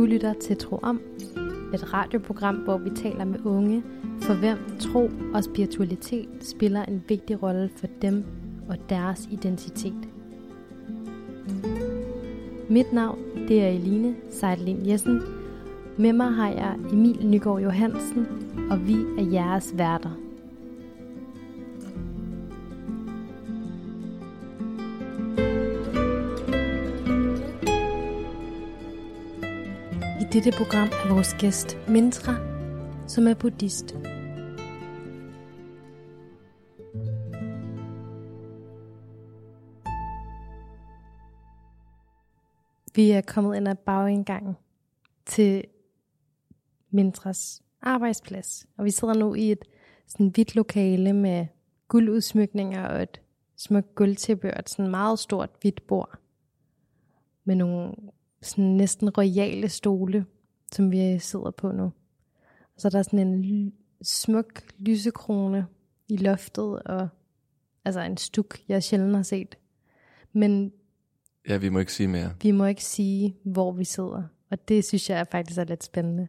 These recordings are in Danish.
Du lytter til Tro Om, et radioprogram, hvor vi taler med unge, for hvem tro og spiritualitet spiller en vigtig rolle for dem og deres identitet. Mit navn, det er Eline Seidelin Jessen. Med mig har jeg Emil Nygaard Johansen, og vi er jeres værter. I dette program er vores gæst Mintra, som er buddhist. Vi er kommet ind ad bagindgangen til Mintras arbejdsplads, og vi sidder nu i et sådan hvidt lokale med guldudsmykninger og et smukt guldtæppe og et sådan meget stort hvidt bord med nogle sådan næsten royale stole, som vi sidder på nu. Og så er der sådan en smuk lysekrone i loftet, og altså en stuk, jeg sjældent har set. Men ja, vi må ikke sige mere. Vi må ikke sige, hvor vi sidder. Og det synes jeg faktisk er lidt spændende.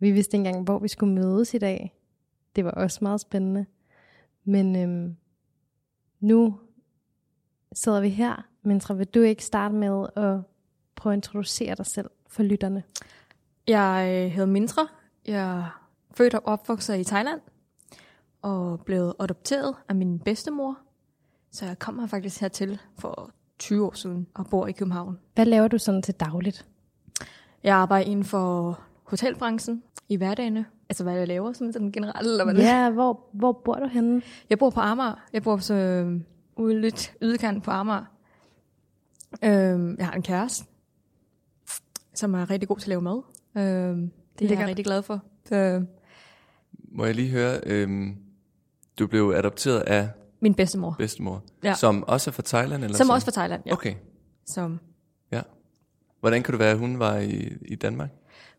Vi vidste ikke engang, hvor vi skulle mødes i dag. Det var også meget spændende. Men nu sidder vi her. Mintra, vil du ikke starte med at prøve at introducere dig selv for lytterne? Jeg hedder Mintra. Jeg er født og opvokset i Thailand. Og blev adopteret af min bedstemor. Så jeg kom her faktisk hertil for 20 år siden og bor i København. Hvad laver du sådan til dagligt? Jeg arbejder inden for hotelbranchen i hverdagene. Altså hvad jeg laver sådan generelt, eller hvad det er. Ja, hvor bor du henne? Jeg bor på Amager. Jeg bor så ude lidt yderkant på Amager. Jeg har en kæreste, som er rigtig god til at lave mad. Det er jeg rigtig glad for. Så må jeg lige høre, du blev adopteret af min bedstemor. Ja. Som også er fra Thailand? Eller som også fra Thailand, ja. Okay. Som. Ja. Hvordan kunne det være, at hun var i Danmark?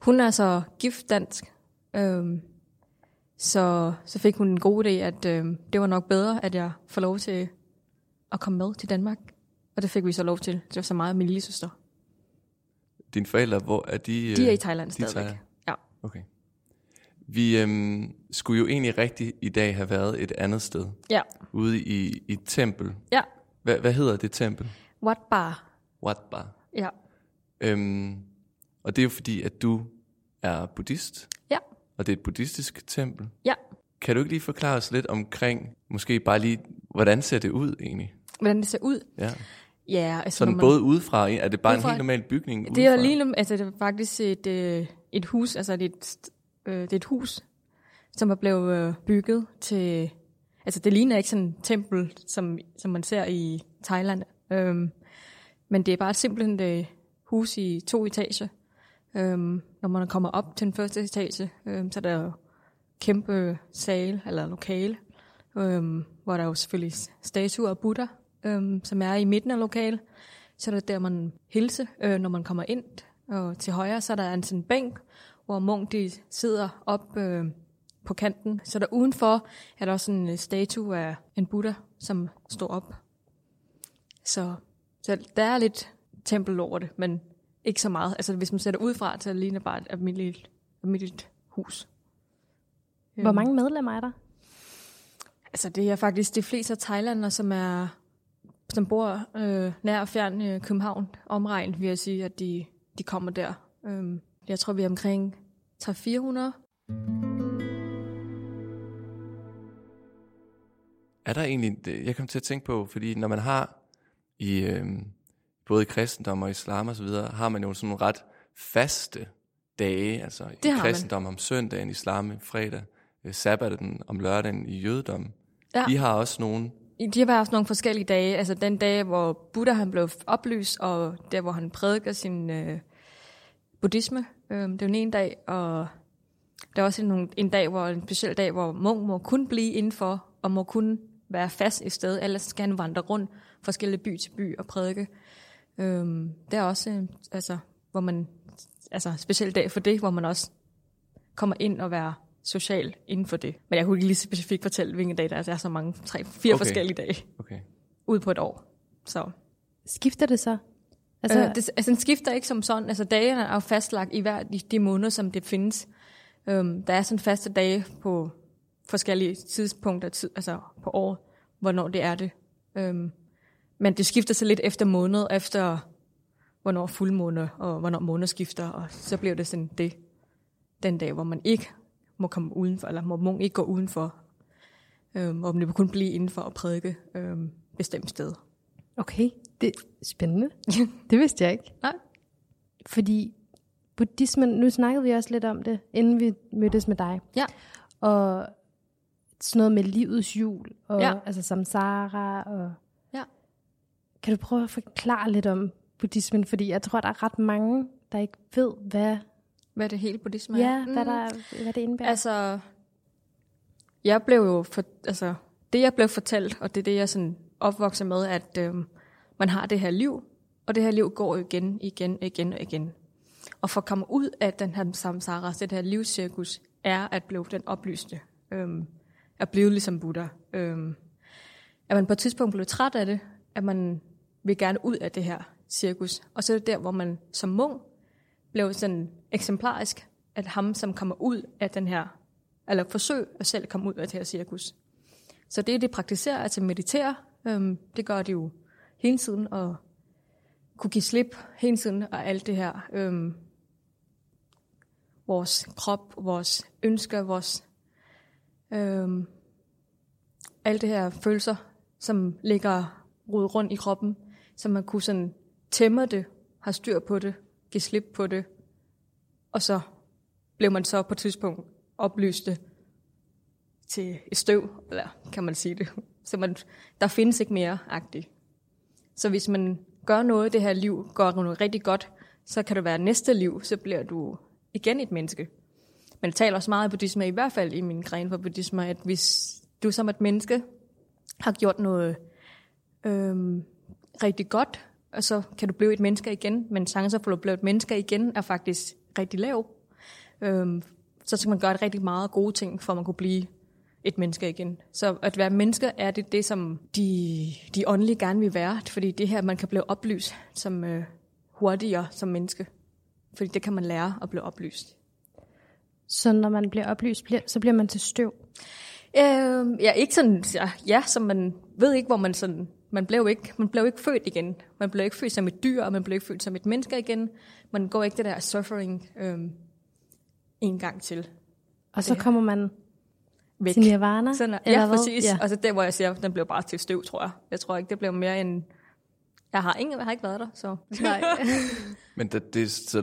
Hun er så gift dansk. Så fik hun en god idé, at det var nok bedre, at jeg får lov til at komme med til Danmark. Og det fik vi så lov til. Det var så meget min lille søster. Dine forældre, hvor er de? De er i Thailand stadigvæk. Ja. Okay. Vi skulle jo egentlig rigtig i dag have været et andet sted. Ja. Ude i et tempel. Ja. Hvad hedder det tempel? Wat Ba. Wat Ba. Ja. Og det er jo fordi, at du er buddhist. Ja. Og det er et buddhistisk tempel. Ja. Kan du ikke lige forklare os lidt omkring, måske bare lige, hvordan ser det ud egentlig? Hvordan det ser ud? Ja. Ja, altså sådan man, både udefra, er det bare udefra, en helt normal bygning? Det udefra? Er lige, altså det er faktisk et hus, altså det er et hus, som er blevet bygget til. Altså det ligner ikke sådan et tempel, som man ser i Thailand. Men det er bare simpelthen et hus i 2 etager. Når man kommer op til den første etage, så er der kæmpe sal eller lokale, hvor der jo selvfølgelig statuer af Buddha, som er i midten af lokale. Så er det der, man hilser, når man kommer ind. Og til højre, så er der en sådan bænk, hvor munk de sidder op på kanten. Så der udenfor er der også en statue af en Buddha, som står op. Så der er lidt tempel over det, men ikke så meget. Altså hvis man ser det udefra, så ligner det bare et almindeligt hus. Hvor mange medlemmer er der? Altså det er faktisk de fleste af thailandere, som bor nær og fjern København omregnet, vil jeg sige, at de kommer der. Jeg tror, vi er omkring 300-400. Er der egentlig, jeg kom til at tænke på, fordi når man har i både i kristendom og islam og så videre, har man jo sådan nogle ret faste dage, altså det i kristendom man om søndagen, islam fredag, sabbaten om lørdagen i jødedom. Ja. De har også nogle. De har også nogle forskellige dage, altså den dag, hvor Buddha han blev oplyst, og der, hvor han prædiker sin buddhisme, det er jo en dag, og der er også en speciel dag, hvor munk må kun blive indenfor, og må kun være fast i sted, ellers skal han vandre rundt forskellige by til by og prædike. Der er også, altså, hvor man, altså speciel dag for det, hvor man også kommer ind og være social inden for det. Men jeg kunne ikke lige specifikt fortælle, hvilken dag der er. Der er så mange, 3-4 forskellige dage. Okay. Ude på et år. Så. Skifter det så? Den skifter ikke som sådan. Altså dagene er jo fastlagt i hver de måneder, som det findes. Der er sådan faste dage på forskellige tidspunkter, altså på året, hvornår det er det. Men det skifter så lidt efter måned, efter hvornår fuldmåne og hvornår måneder skifter, og så bliver det sådan det. Den dag, hvor man ikke må komme udenfor, eller hvor man ikke går udenfor, hvor man kun blive indenfor og prædike bestemt sted. Okay, det er spændende. Det vidste jeg ikke. Nej. Fordi buddhismen, nu snakkede vi også lidt om det, inden vi mødtes med dig. Ja. Og sådan noget med livets hjul, og altså samsara. Og... Ja. Kan du prøve at forklare lidt om buddhismen? Fordi jeg tror, der er ret mange, der ikke ved, hvad det hele buddhisme er. Ja, hvad det indebærer. Altså, jeg blev jo det jeg blev fortalt, og det er det, jeg sådan opvokser med, at man har det her liv, og det her liv går igen. Og for at komme ud af den her samsara, det her livscirkus, er at blive den oplyste, at blive ligesom Buddha. At man på et tidspunkt blev træt af det, at man vil gerne ud af det her cirkus. Og så er det der, hvor man som munk blev sådan eksemplarisk, at ham, som kommer ud af den her, eller forsøg at selv komme ud af det her cirkus. Så det, de praktiserer, altså meditere, det gør de jo hele tiden, og kunne give slip hele tiden, og alt det her, vores krop, vores ønsker, vores, alt det her følelser, som ligger rodet rundt i kroppen, så man kunne sådan tæmme det, har styr på det, give slip på det, og så blev man så på et tidspunkt oplyste til et støv, eller kan man sige det, så man, der findes ikke mere agtigt. Så hvis man gør noget, det her liv går noget rigtig godt, så kan det være næste liv, så bliver du igen et menneske. Men jeg taler også meget af buddhisme, i hvert fald i min gren for buddhisme, at hvis du som et menneske har gjort noget rigtig godt, og så kan du blive et menneske igen, men chancer for at blive et menneske igen er faktisk rigtig lav. Så skal man gøre et rigtig meget gode ting, for at man kunne blive et menneske igen. Så at være menneske er det, som de åndelige gerne vil være, fordi det her, man kan blive oplyst som hurtigere som menneske. Fordi det kan man lære at blive oplyst. Så når man bliver oplyst, så bliver man til støv? Ikke sådan, så man ved ikke, hvor man sådan... Man blev ikke født igen. Man blev ikke født som et dyr, og man blev ikke født som et menneske igen. Man går ikke det der suffering en gang til. Og så kommer man væk til nirvana? Præcis. Ja. Og så der, hvor jeg siger, den blev bare til støv, tror jeg. Jeg tror ikke, det blev mere end... Jeg har ikke været der, så... Nej. Men der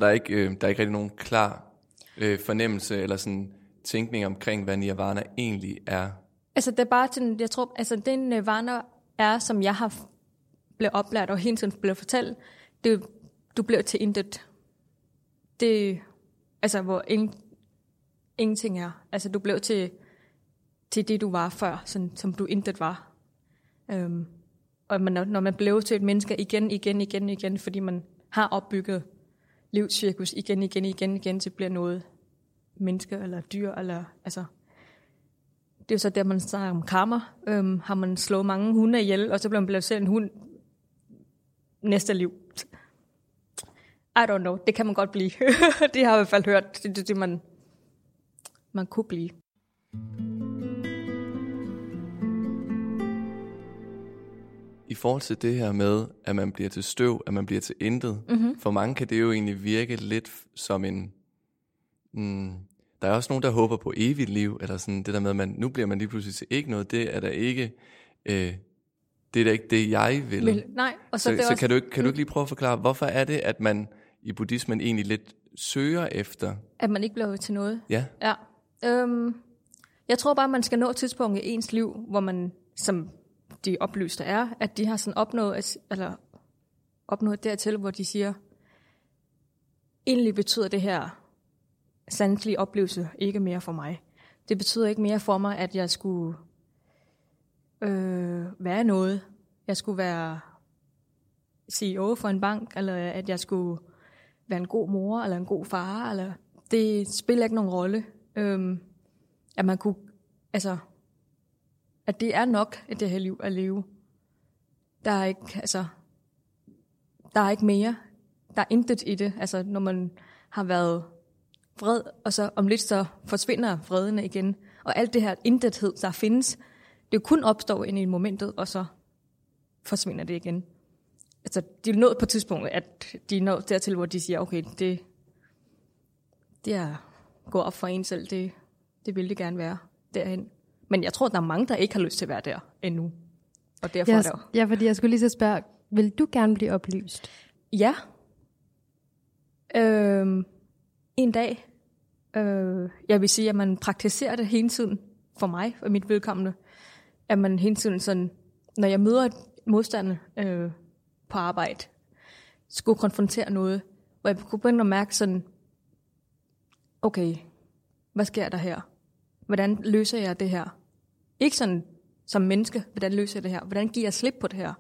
er ikke rigtig nogen klar fornemmelse eller sådan tænkning omkring, hvad nirvana egentlig er? Altså, det er bare sådan... Jeg tror, altså, det nirvana... er, som jeg har blevet oplært og hele tiden blevet fortalt, det, du bliver til intet. Det, altså, hvor ingenting er. Altså, du blev til det, du var før, sådan, som du intet var. Og når man blev til et menneske igen, fordi man har opbygget livscirkus igen, så bliver noget menneske eller dyr, eller altså... Det er jo så der, man snakker om karma. Har man slået mange hunde ihjel, og så bliver man selv en hund næste liv. I don't know. Det kan man godt blive. Det har jeg i hvert fald hørt. Det er det, man kunne blive. I forhold til det her med, at man bliver til støv, at man bliver til intet, for mange kan det jo egentlig virke lidt som en... Der er også nogen, der håber på evigt liv, eller sådan det der med, at nu bliver man lige pludselig til ikke noget, det er da ikke det, jeg vil. Nej, og så også... kan du ikke lige prøve at forklare, hvorfor er det, at man i buddhismen egentlig lidt søger efter? At man ikke bliver til noget? Ja. Jeg tror bare, man skal nå et tidspunkt i ens liv, hvor man, som de oplyste er, at de har sådan opnået dertil, hvor de siger, egentlig betyder det her, sandelig oplevelse ikke mere for mig. Det betyder ikke mere for mig, at jeg skulle være noget. Jeg skulle være CEO for en bank, eller at jeg skulle være en god mor, eller en god far. Eller det spiller ikke nogen rolle. At man kunne, altså, at det er nok i det her liv at leve. Der er ikke mere. der er intet i det. Altså, når man har været vred, og så om lidt så forsvinder vredene igen. Og alt det her intethed, der findes, det kun opstår ind i momentet, og så forsvinder det igen. Altså, de er nået på et tidspunkt, at de er nået dertil, hvor de siger, okay, det er gået op for en selv, det vil det gerne være derhen. Men jeg tror, der er mange, der ikke har lyst til at være der endnu. Og derfor er der. Ja, fordi jeg skulle lige så spørge, vil du gerne blive oplyst? Ja. En dag. Jeg vil sige, at man praktiserer det hele tiden, for mig og mit vedkommende. At man hele tiden sådan, når jeg møder modstanderne på arbejde, skulle konfrontere noget, hvor jeg kunne begynde at mærke sådan, okay, hvad sker der her? Hvordan løser jeg det her? Ikke sådan som menneske, hvordan løser jeg det her? Hvordan giver jeg slip på det her?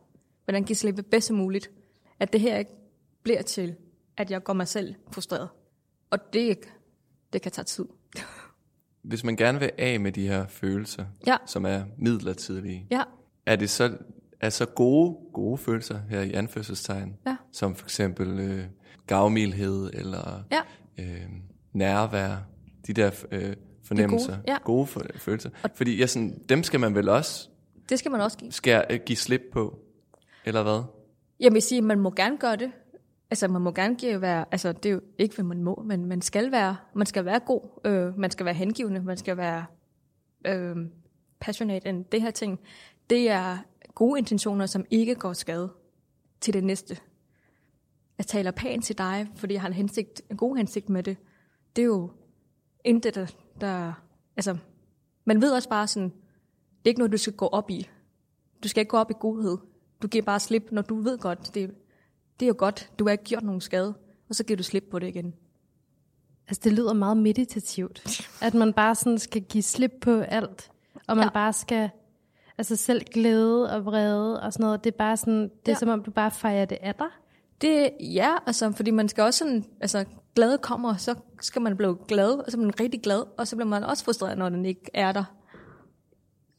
Hvordan giver jeg slip bedst muligt? At det her ikke bliver til, at jeg går mig selv frustreret. Og det kan tage tid. Hvis man gerne vil af med de her følelser, ja, som er midlertidige, ja, er det så, gode følelser her i anførselstegn, ja, som for eksempel gavmildhed eller nærvær, de der fornemmelser, de gode følelser. Fordi ja, sådan, dem skal man vel også, det skal man også give. Give slip på, eller hvad? Jeg vil sige, at man må gerne gøre det. Altså, man må gerne være, altså, det er jo ikke, hvad man må, men man skal være god, man skal være hengivende, man skal være passionate end det her ting. Det er gode intentioner, som ikke går skade til det næste. Jeg taler pænt til dig, fordi jeg har en god hensigt med det. Det er jo intet, der altså, man ved også bare sådan, det er ikke noget, du skal gå op i. Du skal ikke gå op i godhed. Du giver bare slip, når du ved godt, det er jo godt, du har ikke gjort nogen skade, og så giver du slip på det igen. Altså, det lyder meget meditativt, at man bare sådan skal give slip på alt, og man bare skal, altså selv glæde og vrede og sådan noget, det er bare sådan, det er som om du bare fejrer det af dig. Det, ja, altså, fordi man skal også sådan, altså, glæde kommer, så skal man blive glad, og så bliver man rigtig glad, og så bliver man også frustreret, når den ikke er der.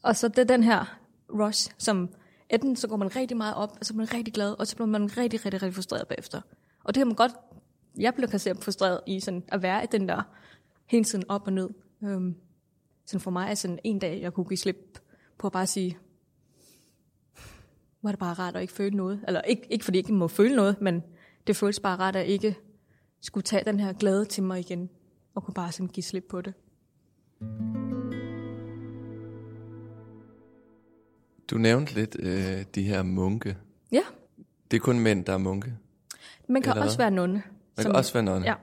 Og så det er den her rush, som enten så går man rigtig meget op, og så bliver man rigtig glad, og så bliver man rigtig, rigtig, rigtig frustreret bagefter. Og det har man godt, jeg blev kasseret frustreret i sådan at være i den der hele tiden op og ned. Sådan for mig er sådan en dag, jeg kunne give slip på at bare sige, var det bare rart at ikke føle noget. Eller ikke fordi jeg ikke må føle noget, men det føles bare rart at ikke skulle tage den her glæde til mig igen, og kunne bare sådan give slip på det. Du nævnte lidt de her munke. Ja. Det er kun mænd, der er munke? Man kan også være nonne. Man kan også være nonne? Ja.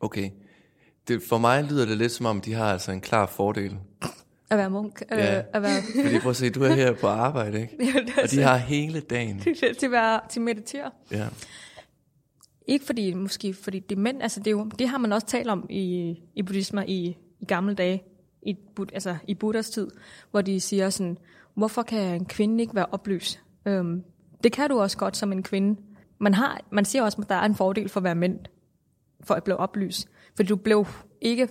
Okay. For mig lyder det lidt som om, de har altså en klar fordel. At være munk. Ja. At være... Fordi prøv at se, du er her på arbejde, ikke? Ja, altså... Og de har hele dagen. Til meditere. Ja. Ikke fordi, måske fordi det er mænd, altså det har man også talt om i buddhisme i gamle dage, altså i Buddhas tid, hvor de siger sådan, hvorfor kan en kvinde ikke være oplyst? Det kan du også godt som en kvinde. Man siger også, at der er en fordel for at være mænd, for at blive oplyst. For du blev ikke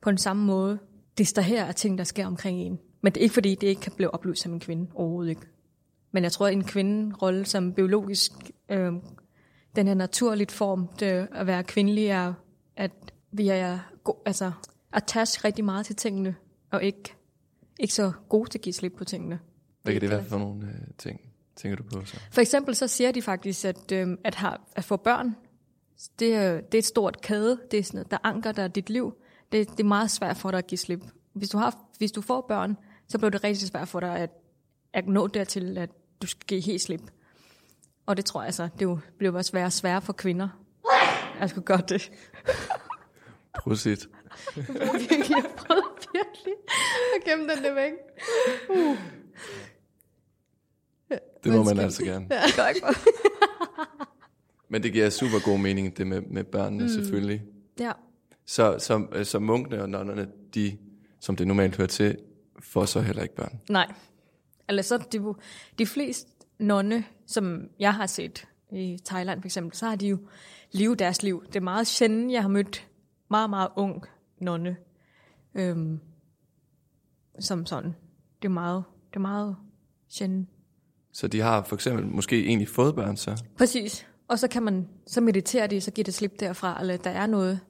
på den samme måde distraheret af ting, der sker omkring en. Men det er ikke fordi, det ikke kan blive oplyst som en kvinde, overhovedet ikke. Men jeg tror, at en kvinderolle som biologisk, den her naturligt form, at være kvindelig, er, at vi er altså, attached rigtig meget til tingene, og ikke så gode til at give slip på tingene. Hvad kan det være for nogle ting, tænker du på så? For eksempel så siger de faktisk, at få børn, det er et stort kæde, det er sådan noget, der anker dig dit liv. Det er meget svært for dig at give slip. Hvis du får børn, så bliver det rigtig svært for dig at nå dertil, at du skal give helt slip. Og det tror jeg altså, det bliver også sværere for kvinder. Jeg skulle gøre det. Prosit. Jeg prøvede virkelig at gemme den der væk. Ja, det må man altså gerne. Ja. Men det giver super god mening, det med børnene selvfølgelig. Ja. Så munkene og nonnerne, de, som det normalt hører til, får så heller ikke børn. Nej. Eller så de fleste nonne, som jeg har set i Thailand for eksempel, så har de jo levet deres liv. Det er meget sjældent, jeg har mødt meget, meget ung nonne, som sådan. Det er meget sjældent. Så de har for eksempel måske egentlig fået børn så? Præcis. Og så kan man, så meditere det, så giver det slip derfra, eller der er noget,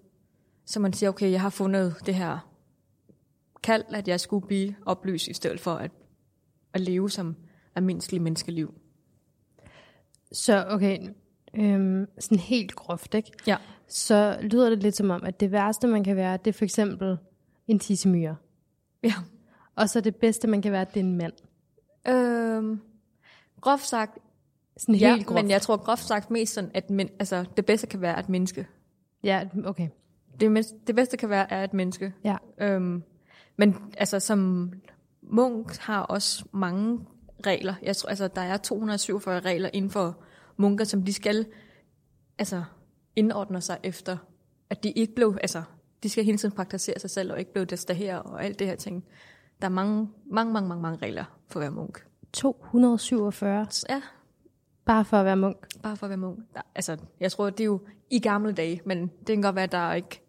så man siger, okay, jeg har fundet det her kald, at jeg skulle blive oplyst, i stedet for at leve som almindeligt menneskeliv. Så, okay, sådan helt groft, ikke? Ja. Så lyder det lidt som om, at det værste, man kan være, det er for eksempel en tissemyre. Ja. Og så det bedste, man kan være, det er en mand. Groft sagt, sådan helt ja, groft. Men jeg tror groft sagt mest sådan, at altså, det bedste kan være et menneske. Ja, okay. Det bedste kan være, er et menneske. Ja. Men altså, som munk har også mange regler. Jeg tror, altså, der er 247 regler inden for munker, som de skal altså, indordne sig efter. At de ikke blev, altså, de skal hele tiden praktisere sig selv, og ikke blive distraheret og alt det her ting. Der er mange regler for at være munk. 247? Ja. Bare for at være munk? Bare for at være munk. Altså, jeg tror, det er jo i gamle dage, men det kan godt være, at der ikke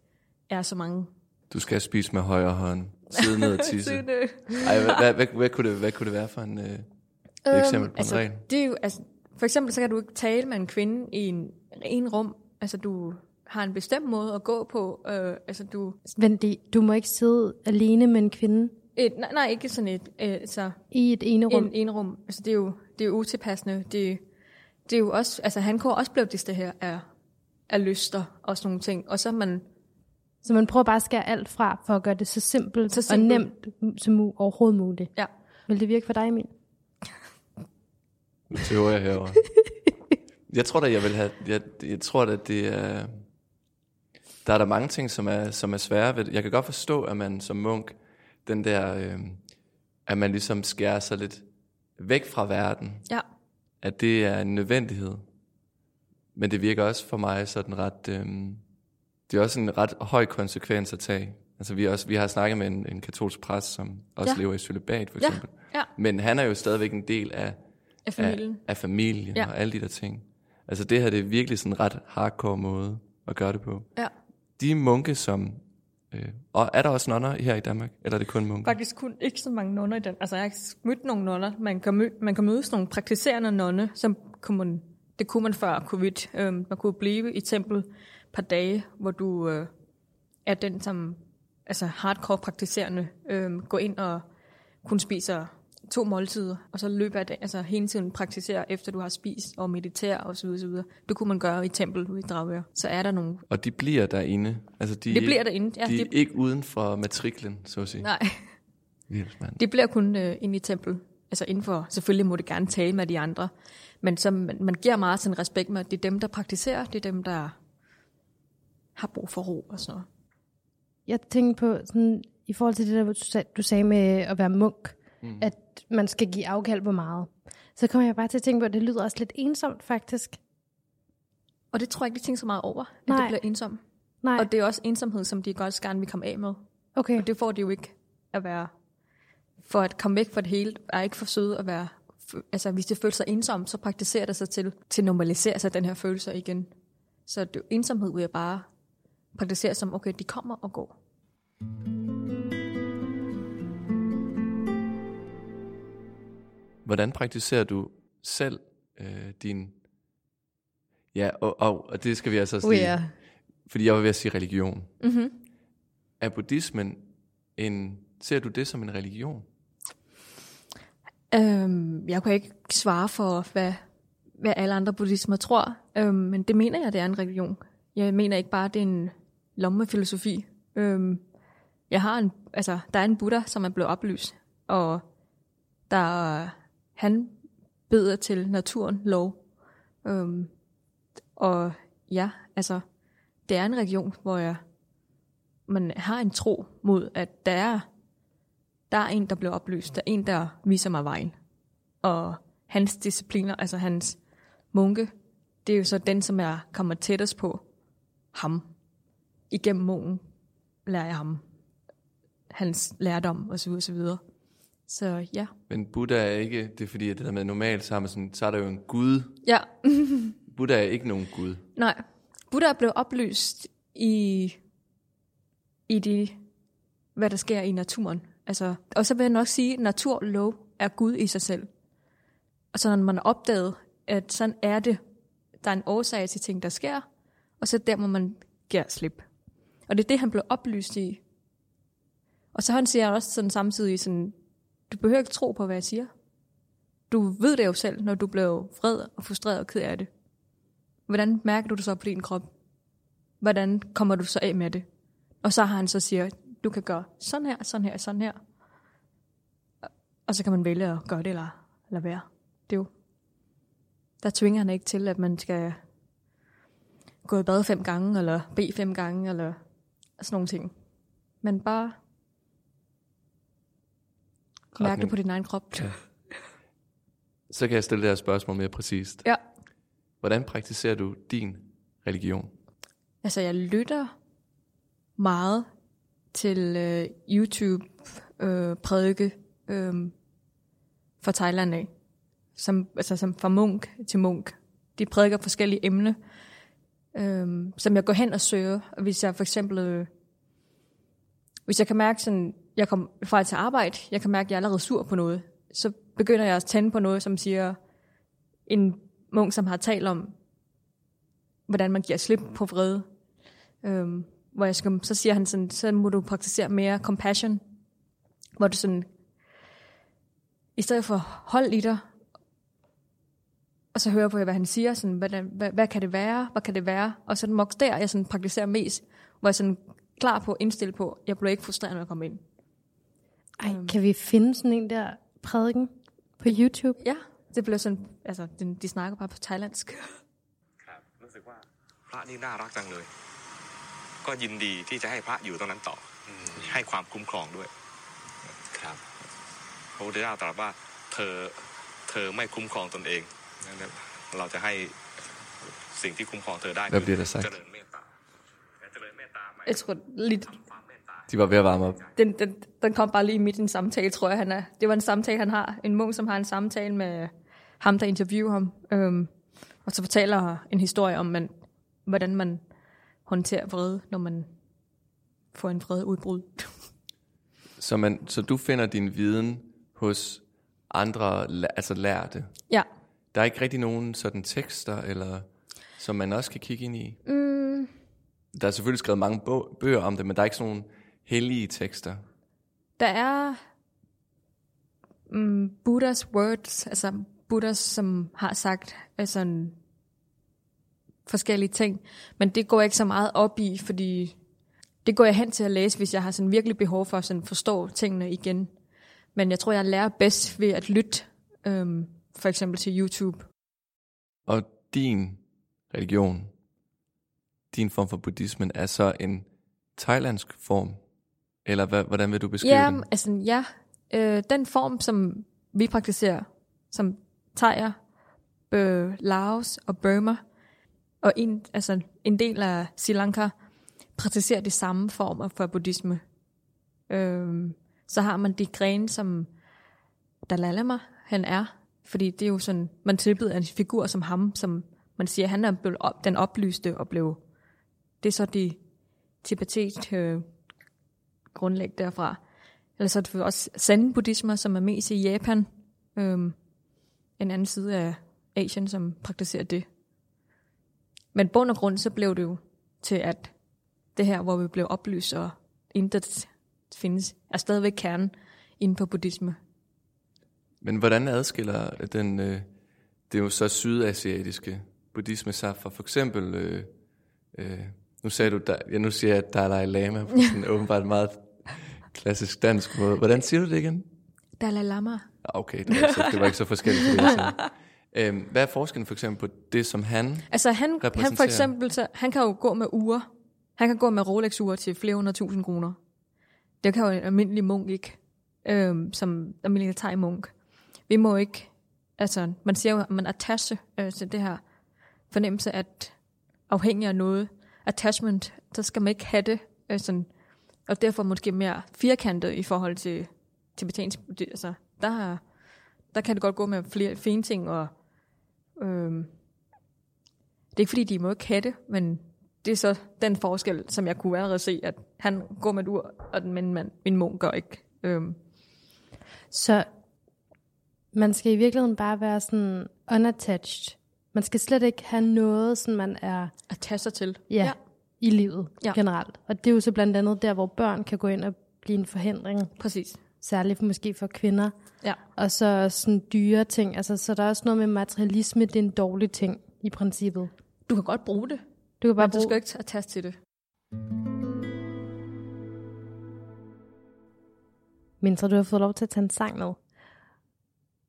er så mange. Du skal spise med højre hånd, sidde ned og tisse. Ej, hvad kunne det være for en eksempel på altså, en regel? Det er jo, altså, for eksempel så kan du ikke tale med en kvinde i en rum. Altså, du har en bestemt måde at gå på. Altså, du må ikke sidde alene med en kvinde? Nej, ikke sådan et. Altså, i et enerum? Et enerum. Altså, det er jo utilpassende. Det er jo også, altså han kunne også blive det her af lyster og sådan nogle ting. Og så man prøver bare at skære alt fra, for at gøre det så simpelt og nemt som overhovedet muligt. Ja. Vil det virke for dig, Emil? Det tøver jeg herovre. Jeg tror da, jeg tror da, det er... Der er der mange ting, som er svære ved det. Jeg kan godt forstå, at man som munk, den der... at man ligesom skærer sig lidt væk fra verden. Ja. At det er en nødvendighed. Men det virker også for mig sådan ret... det er også en ret høj konsekvens at tage. Altså vi har snakket med en katolsk præst, som også lever i cølibat for eksempel. Ja. Men han er jo stadigvæk en del af familien, af familien og alle de der ting. Altså det her, det er virkelig sådan en ret hardcore måde at gøre det på. Ja. De munke, som... og er der også nonner her i Danmark? Eller er det kun munke? Faktisk kun ikke så mange nonner i Danmark. Altså jeg har mødt nogle nonner. Man kan møde sådan nogle praktiserende nonner, som det kunne man før covid. Man kunne blive i tempel par dage, hvor du er den, som altså hardcore praktiserende går ind og kun spiser 2 måltider, og så løber af altså hele tiden praktiserer, efter du har spist og mediterer og så videre. Det kunne man gøre i tempel ude i Dragør. Så er der nogle... Og de bliver derinde? Altså de bliver derinde, ja. De er ikke uden for matriklen, så at sige? Nej. Det bliver kun inde i tempel. Altså inden for, selvfølgelig må det gerne tale med de andre, men så man giver meget sådan respekt med, at det er dem, der praktiserer, det er dem, der har brug for ro og sådan noget. Jeg tænkte på, sådan, i forhold til det der, du sagde med at være munk, at man skal give afkald på meget. Så kommer jeg bare til at tænke på, at det lyder også lidt ensomt faktisk. Og det tror jeg ikke, de tænker så meget over, at det bliver ensomt. Nej. Og det er også ensomhed, som de godt gerne vil komme af med. Okay. Og det får de jo ikke at være. For at komme væk fra det hele, er ikke for søde at være. Altså hvis det føles sig ensomt, så praktiserer det sig til at normalisere sig den her følelse igen. Så det er jo ensomhed, hvor jeg bare praktiserer som, okay, de kommer og går. Hvordan praktiserer du selv din... Ja, og det skal vi altså også lige... Fordi jeg var ved at sige religion. Mm-hmm. Er buddhismen en... Ser du det som en religion? Jeg kan ikke svare for, hvad alle andre buddhismer tror, men det mener jeg, det er en religion. Jeg mener ikke bare, det er en lommefilosofi. Der er en Buddha, som er blevet oplyst, og han beder til naturen lov. Og ja, altså, det er en religion, hvor man har en tro mod, at der er en, der bliver oplyst, der er en, der viser mig vejen. Og hans discipliner, altså hans munke, det er jo så den, som jeg kommer tættest på ham. Igennem munken lærer jeg ham hans lærdom osv. osv. Så ja. Men Buddha er ikke, det er fordi, at det der med normalt sammen, så er der jo en gud. Ja. Buddha er ikke nogen gud. Nej. Buddha blev oplyst i det, hvad der sker i naturen. Altså, og så vil jeg nok sige, at naturlov er Gud i sig selv. Og så når man har opdaget, at sådan er det, der er en årsag til ting, der sker, og så der må man give slip. Og det er det, han blev oplyst i. Og så han siger også sådan samtidig, sådan, du behøver ikke tro på, hvad jeg siger. Du ved det jo selv, når du blev vred og frustreret og ked af det. Hvordan mærker du det så på din krop? Hvordan kommer du så af med det? Og så har han så siger, du kan gøre sådan her, sådan her, sådan her. Og så kan man vælge at gøre det eller lade være. Det er jo. Der tvinger han ikke til, at man skal gå i bad 5 gange, eller bede 5 gange, eller sådan nogle ting. Men bare mærke det på din egen krop. Ja. Så kan jeg stille det her spørgsmål mere præcist. Ja. Hvordan praktiserer du din religion? Altså, jeg lytter meget til YouTube-prædike fra Thailand af. Som fra munk til munk. De prædiker forskellige emner, som jeg går hen og søger. Og hvis jeg for eksempel, hvis jeg kan mærke sådan, jeg kommer fra til arbejde, jeg kan mærke, at jeg er allerede sur på noget, så begynder jeg at tænde på noget, som siger en munk, som har talt om, hvordan man giver slip på vrede. Hvor jeg skal, så siger han sådan, så må du praktisere mere compassion, hvor du sådan, i stedet for hold i dig, og så hører på, hvad han siger, sådan, hvad kan det være, hvad kan det være, og sådan mokst der, jeg sådan praktiserer mest, hvor jeg sådan klar på, indstillet på, jeg blev ikke frustreret, når jeg kom ind. Ej, kan vi finde sådan en der prædiken på YouTube? Ja, det blev sådan, altså, de snakker bare på thailandsk. Hvad bliver der sagt? Jeg tror lidt. De var ved at varme op. Den kom bare lige i midten samtale, tror jeg han er. Det var en samtale han har. En munk, som har en samtale med ham, der interviewer ham. Og så fortæller en historie om, hvordan man håndterer vrede, når man får en vredeudbrud. Så du finder din viden hos andre, altså lærte? Ja. Der er ikke rigtig nogen sådan tekster, eller, som man også kan kigge ind i? Der er selvfølgelig skrevet mange bøger om det, men der er ikke sådan nogle hellige tekster. Der er Buddhas words, altså Buddhas, som har sagt altså, forskellige ting, men det går jeg ikke så meget op i, fordi det går jeg hen til at læse, hvis jeg har sådan virkelig behov for at sådan forstå tingene igen. Men jeg tror, jeg lærer bedst ved at lytte, for eksempel til YouTube. Og din religion, din form for buddhismen, er så en thailandsk form? Eller hvordan vil du beskrive den? Altså, ja, den form, som vi praktiserer, som thaier, Laos og Burma, og en del af Sri Lanka, praktiserer de samme former for buddhisme. Så har man de grene, som Dalai Lama han er. Fordi det er jo sådan, man tilbyder en figur som ham, som man siger, han er den oplyste og blev. Det er så de tibetet grundlæg derfra. Eller så er det også zen-buddhisme, som er mest i Japan. En anden side af Asien, som praktiserer det. Men bund og grund, så blev det jo til, at det her, hvor vi blev oplyst og intet findes, er stadigvæk kernen inde på buddhisme. Men hvordan adskiller den, det er jo så sydasiatiske buddhisme sig fra for eksempel, nu sagde du, nu siger jeg Dalai Lama på sådan åbenbart meget klassisk dansk måde. Hvordan siger du det igen? Dalai Lama. Okay, det var ikke så forskelligt. Hvad er forskellen for eksempel på det, som han repræsenterer? Han for eksempel, han kan jo gå med ure. Han kan gå med Rolex-ure til flere 100.000 kroner. Det kan jo en almindelig munk ikke, som almindelig thai-munk. Vi må ikke, altså man siger jo, at man attache til det her fornemmelse, at afhængig af noget, attachment, så skal man ikke have det, sådan, og derfor måske mere firkantet i forhold til tibetansk, altså der kan det godt gå med flere fine ting, og det er ikke fordi, de må ikke have det, men det er så den forskel, som jeg kunne allerede se, at han går med et ur, og min munk gør ikke. Så man skal i virkeligheden bare være sådan unattached. Man skal slet ikke have noget, sådan man er... at tage sig til. Ja, ja. I livet generelt. Og det er jo så blandt andet der, hvor børn kan gå ind og blive en forhindring. Præcis. Særligt måske for kvinder. Ja. Og så sådan dyre ting. Altså, så der er også noget med materialisme, det er en dårlig ting i princippet. Du kan godt bruge det. Du kan bare bruge... du skal ikke tage til det. Mindre du har fået lov til at tage en sang med.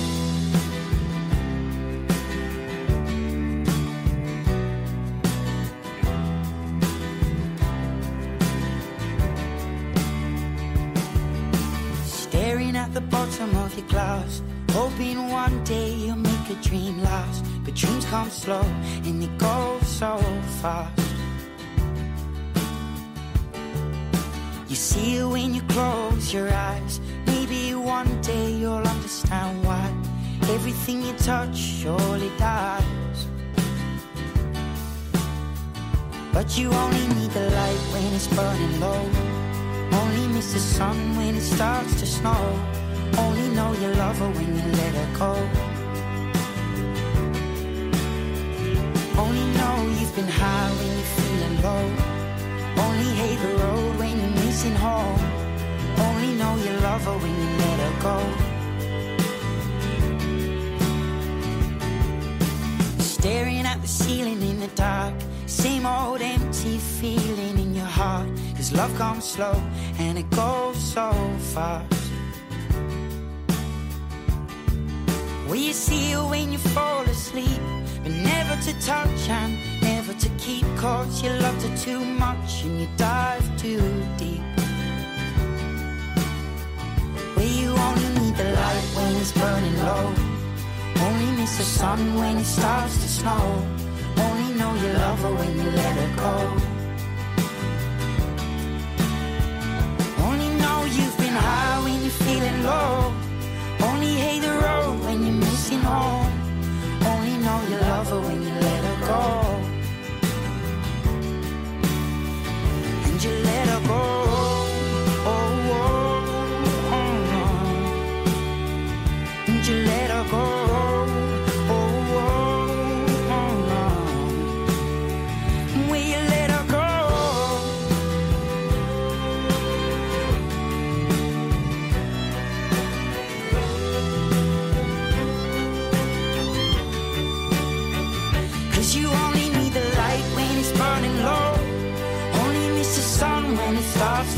Bottom of your glass, hoping one day you'll make a dream last. But dreams come slow and they go so fast. You see it when you close your eyes. Maybe one day you'll understand why everything you touch surely dies. But you only need the light when it's burning low. Only miss the sun when it starts to snow. Only know you love her when you let her go. Only know you've been high when you're feeling low. Only hate the road when you're missing home. Only know you love her when you let her go. Staring at the ceiling in the dark, same old empty feeling in your heart. Cause love comes slow and it goes so fast. Well, you see her when you fall asleep, but never to touch and never to keep. Cause you loved her too much and you dive too deep. Well, you only need the light when it's burning low. Only miss the sun when it starts to snow. Only know you love her when you let her go. Only know you've been high when you're feeling low. Only hate the road when you're missing home. Only know you love her when you let her go. And you let her go. Oh, oh, oh, oh. And you let her go. Oh, oh, oh, oh. And will you let her go? When it starts to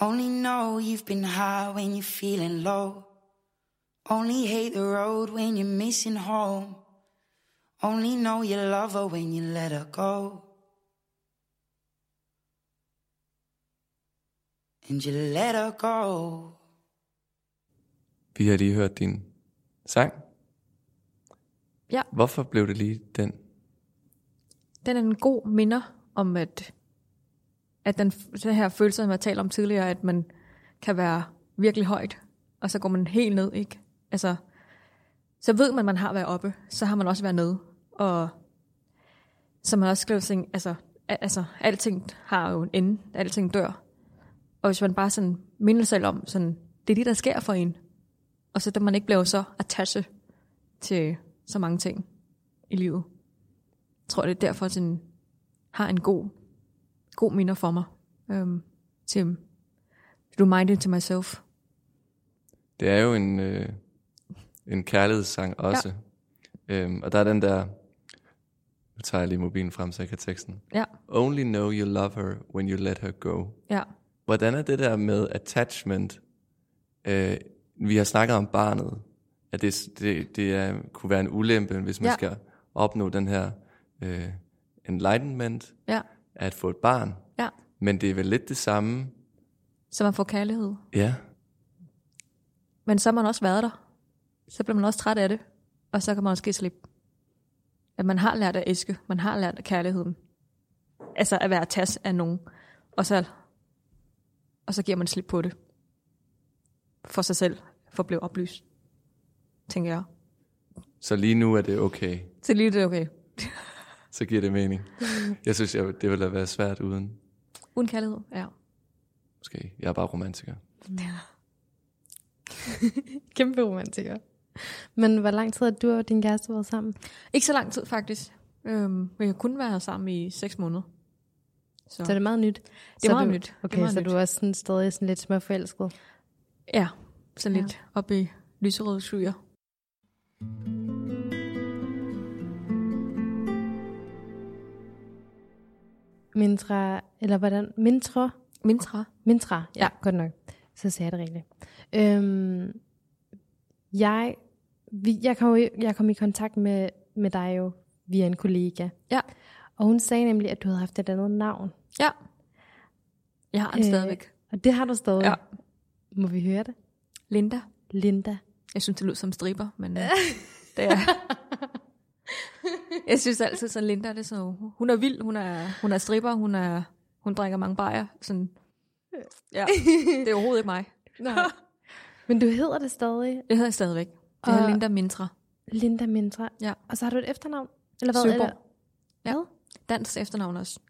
Only know you've been high when you're feeling low. Only hate the road when you're missing home. Only know you love her when you let her go. And you let her go. Vi har lige hørt din sang. Ja. Hvorfor blev det lige den? Den er en god minder om, at den her følelse, som jeg talte om tidligere, at man kan være virkelig højt, og så går man helt ned, ikke? Altså, så ved man har været oppe, så har man også været nede. Og så man også skrev sådan, altså alting har jo en ende, alting dør. Og hvis man bare sådan minder selv om, sådan, det er det, der sker for en. Og så da man ikke bliver så attached til så mange ting i livet. Jeg tror, det er derfor, at den har en god minder for mig. Til reminder to myself. Det er jo en kærlighedssang også. Ja. Og der er den der... Nu tager jeg lige mobilen frem, så jeg kan teksten. Ja. Only know you love her when you let her go. Ja. Hvordan er det der med attachment? Vi har snakket om barnet. At det kunne være en ulempe, hvis man skal opnå den her enlightenment. Ja. At få et barn. Ja. Men det er vel lidt det samme. Så man får kærlighed. Ja. Men så har man også været der. Så bliver man også træt af det. Og så kan man måske slippe. At man har lært at elske. Man har lært kærligheden. Altså at være tas af nogen. Og så giver man slip på det. For sig selv. For at blive oplyst. Tænker jeg. Så lige nu er det okay. Så lige det er okay. Så giver det mening. Jeg synes, det ville have været svært uden. Uden kærlighed, ja. Måske. Jeg er bare romantiker. Ja. Kæmpe romantiker. Men hvor lang tid har du og din kæreste været sammen? Ikke så lang tid, faktisk. Vi har kun været sammen i 6 måneder. Så det er meget nyt. Det er meget nyt. Okay, så du er også sådan, stadig sådan lidt småforelsket? Ja, sådan lidt op i lyserøde skyer. Mintra, eller hvordan? Mintra, ja, godt nok. Så sagde jeg det rigtigt. Jeg kom i kontakt med dig jo via en kollega. Ja. Og hun sagde nemlig, at du havde haft et andet navn. Ja. Jeg har det stadigvæk. Og det har du stadig. Ja. Må vi høre det? Linda. Jeg synes, det lyder som striber, men det er... Jeg synes altid, så Linda, det så... Hun er vild, hun er stripper, hun drikker mange bajer. Sådan, ja, det er overhovedet ikke mig. Nej. Men du hedder det stadig? Jeg hedder det stadigvæk. Det hedder Linda Mintra. Ja. Og så har du et efternavn? Eller hvad? Søborg. Ja, dansk efternavn også.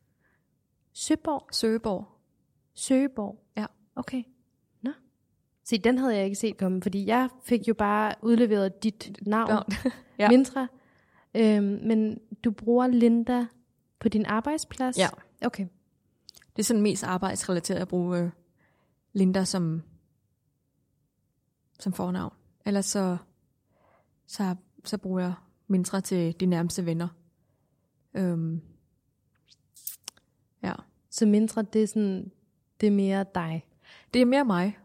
Søborg. Ja. Okay. Nå. Se, den havde jeg ikke set komme, fordi jeg fik jo bare udleveret dit navn. Ja. Mintra. Men du bruger Linda på din arbejdsplads? Ja. Okay. Det er sådan mest arbejdsrelateret at bruge Linda som fornavn. Ellers så bruger jeg Mintra til de nærmeste venner. Ja. Så Mintra, det er sådan, det er mere dig? Det er mere mig.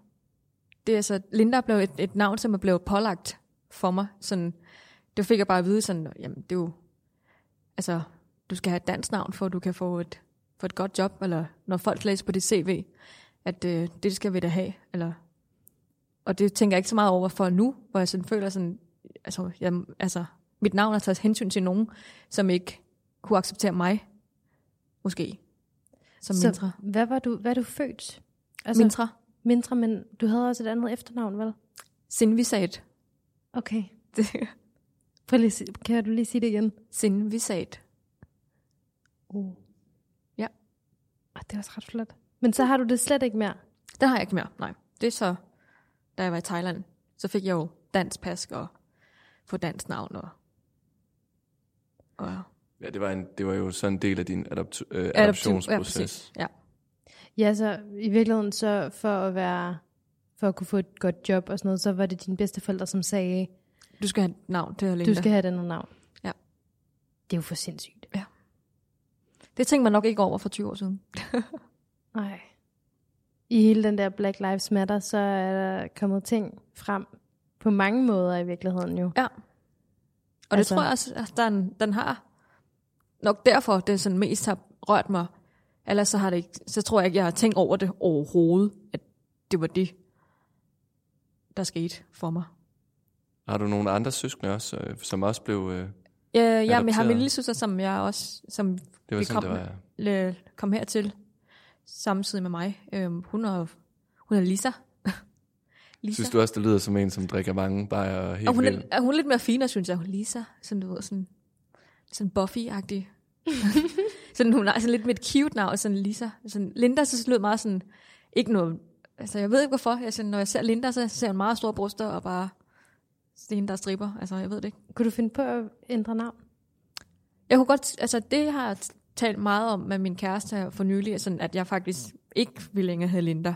Det er altså, Linda blev et navn, som er blevet pålagt for mig, sådan... Det fik jeg bare at vide sådan, jamen det er jo, altså du skal have et dansk navn, for at du kan få et godt job, eller når folk læser på dit CV, at det skal vi da have, eller, og det tænker jeg ikke så meget over for nu, hvor jeg sådan føler sådan, altså mit navn har taget hensyn til nogen, som ikke kunne acceptere mig, måske, som så Mintra. Hvad var du født? Altså, Mintra, men du havde også et andet efternavn, vel? Sinvisat. Okay. Kan du lige sige det igen? Sinvisat. Ja. Det er også ret flot. Men så har du det slet ikke mere? Det har jeg ikke mere, nej. Det er så, da jeg var i Thailand, så fik jeg jo dansk pas og få dansk navn. Og ja, det var jo sådan en del af din adoptionsproces. Ja, så i virkeligheden så for at kunne få et godt job og sådan noget, så var det dine bedsteforældre, som sagde... Du skal have et navn, det her Linda. Du skal have et andet navn. Ja. Det er jo for sindssygt. Ja. Det tænkte man nok ikke over for 20 år siden. Nej. I hele den der Black Lives Matter, så er der kommet ting frem på mange måder i virkeligheden jo. Ja. Og altså, det tror jeg også, at den har nok derfor, det sådan mest har rørt mig. Ellers så har det ikke, så tror jeg ikke, jeg har tænkt over det overhovedet, at det var det. der skete for mig. Har du nogle andre søskende også, som også blev ja, men jeg har min lille søster, som jeg også, som vi sådan, kom hertil samtidig med mig. Hun er Lisa. Lisa. Synes du også, det lyder som en, som drikker mange bajer helt vildt? Hun er lidt mere finere, synes jeg. Hun er Lisa, sådan du ved, sådan Buffy-agtig. Sådan, hun er sådan lidt med et cute navn, sådan Lisa. Sådan, Linda, så lød meget sådan, ikke noget, altså jeg ved ikke hvorfor. Altså, når jeg ser Linda, så ser hun meget store bryster og bare sten, der stripper. Altså, jeg ved det ikke. Kunne du finde på at ændre navn? Jeg kunne godt, altså det har jeg talt meget om med min kæreste for nylig, sådan at jeg faktisk ikke ville længere hedde Linda,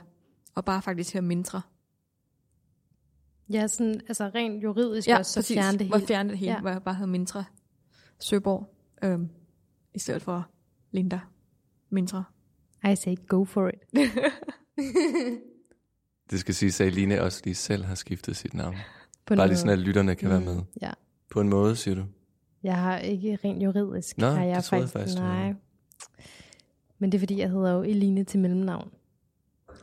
og bare faktisk hedde Mintra. Ja, sådan, altså rent juridisk, ja, også, så præcis, fjerne det hele. Ja, fjerne det hele, ja. Hvor jeg bare hedder Mintra Søborg, i stedet for Linda Mintra. I say go for it. Det skal siges, at Eline også lige selv har skiftet sit navn. Bare lige sådan, at lytterne kan være med. Ja. På en måde, siger du? Jeg har ikke rent juridisk. Nå, jeg det faktisk, nej. Men det er fordi, jeg hedder jo Eline til mellemnavn.